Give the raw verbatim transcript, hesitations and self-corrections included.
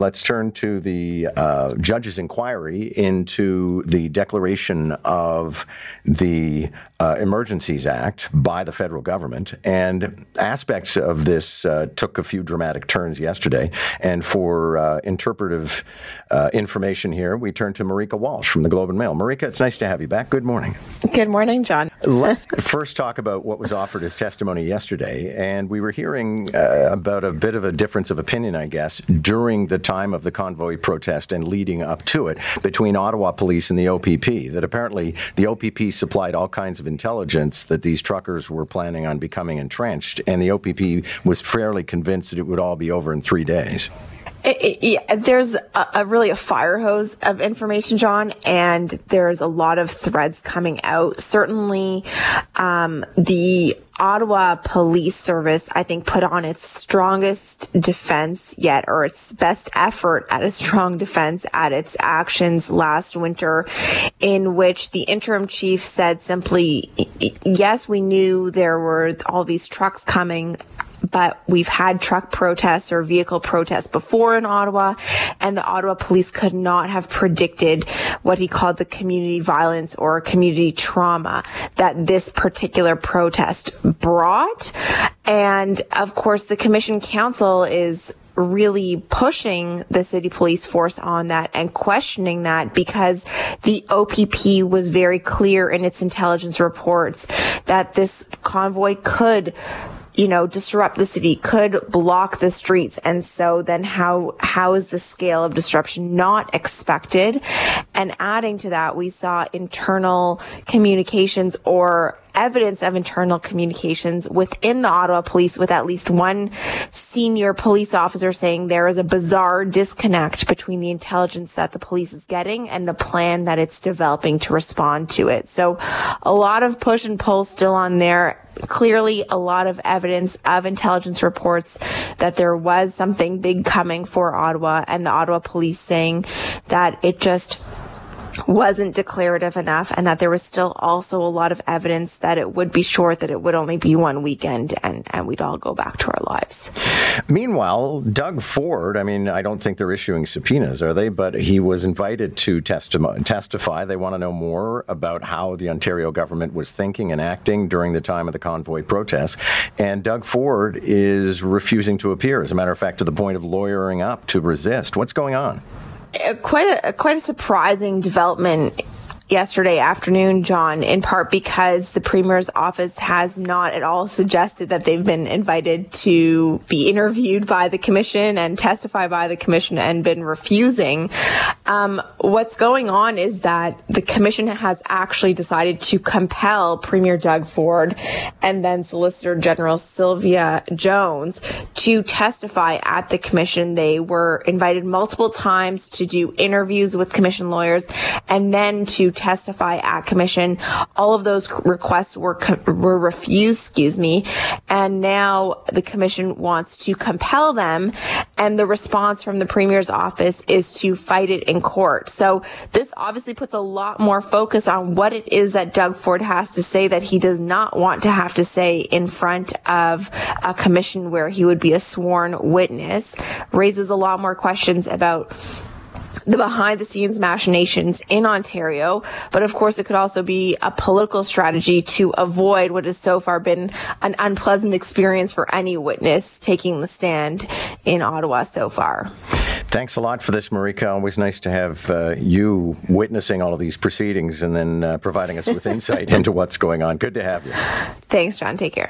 Let's turn to the uh, judge's inquiry into the declaration of the uh, Emergencies Act by the federal government. And aspects of this uh, took a few dramatic turns yesterday. And for uh, interpretive uh, information here, we turn to Marieke Walsh from the Globe and Mail. Marieke, it's nice to have you back. Good morning. Good morning, John. Let's first talk about what was offered as testimony yesterday. And we were hearing uh, about a bit of a difference of opinion, I guess, during the time of the convoy protest and leading up to it between Ottawa Police and the O P P, that apparently the O P P supplied all kinds of intelligence that these truckers were planning on becoming entrenched, and the O P P was fairly convinced that it would all be over in three days. It, it, yeah, there's a, a really a fire hose of information, John, and there's a lot of threads coming out. Certainly, um, the Ottawa Police Service, I think, put on its strongest defense yet, or its best effort at a strong defense at its actions last winter, in which the interim chief said simply, yes, we knew there were all these trucks coming, but we've had truck protests or vehicle protests before in Ottawa, and the Ottawa police could not have predicted what he called the community violence or community trauma that this particular protest brought. And of course, the Commission Council is really pushing the city police force on that and questioning that, because the O P P was very clear in its intelligence reports that this convoy could you know, disrupt the city, could block the streets. And so then how, how is the scale of disruption not expected? And adding to that, we saw internal communications or evidence of internal communications within the Ottawa police, with at least one senior police officer saying there is a bizarre disconnect between the intelligence that the police is getting and the plan that it's developing to respond to it. So a lot of push and pull still on there. Clearly a lot of evidence of intelligence reports that there was something big coming for Ottawa, and the Ottawa police saying that it just wasn't declarative enough, and that there was still also a lot of evidence that it would be short, that it would only be one weekend, and, and we'd all go back to our lives. Meanwhile, Doug Ford, I mean, I don't think they're issuing subpoenas, are they? But he was invited to testi- testify. They want to know more about how the Ontario government was thinking and acting during the time of the convoy protests. And Doug Ford is refusing to appear, as a matter of fact, to the point of lawyering up to resist. What's going on? Quite a quite a surprising development yesterday afternoon, John, in part because the Premier's office has not at all suggested that they've been invited to be interviewed by the Commission and testify by the Commission, and been refusing. Um, what's going on is that the Commission has actually decided to compel Premier Doug Ford and then Solicitor General Sylvia Jones to testify at the Commission. They were invited multiple times to do interviews with Commission lawyers and then to testify at Commission. All of those requests were co- were refused, excuse me, and now the Commission wants to compel them, and the response from the Premier's office is to fight it in court. So this obviously puts a lot more focus on what it is that Doug Ford has to say that he does not want to have to say in front of a Commission where he would be a sworn witness. Raises a lot more questions about the behind-the-scenes machinations in Ontario, but of course it could also be a political strategy to avoid what has so far been an unpleasant experience for any witness taking the stand in Ottawa so far. Thanks a lot for this, Marieke. Always nice to have uh, you witnessing all of these proceedings and then uh, providing us with insight into what's going on. Good to have you. Thanks, John. Take care.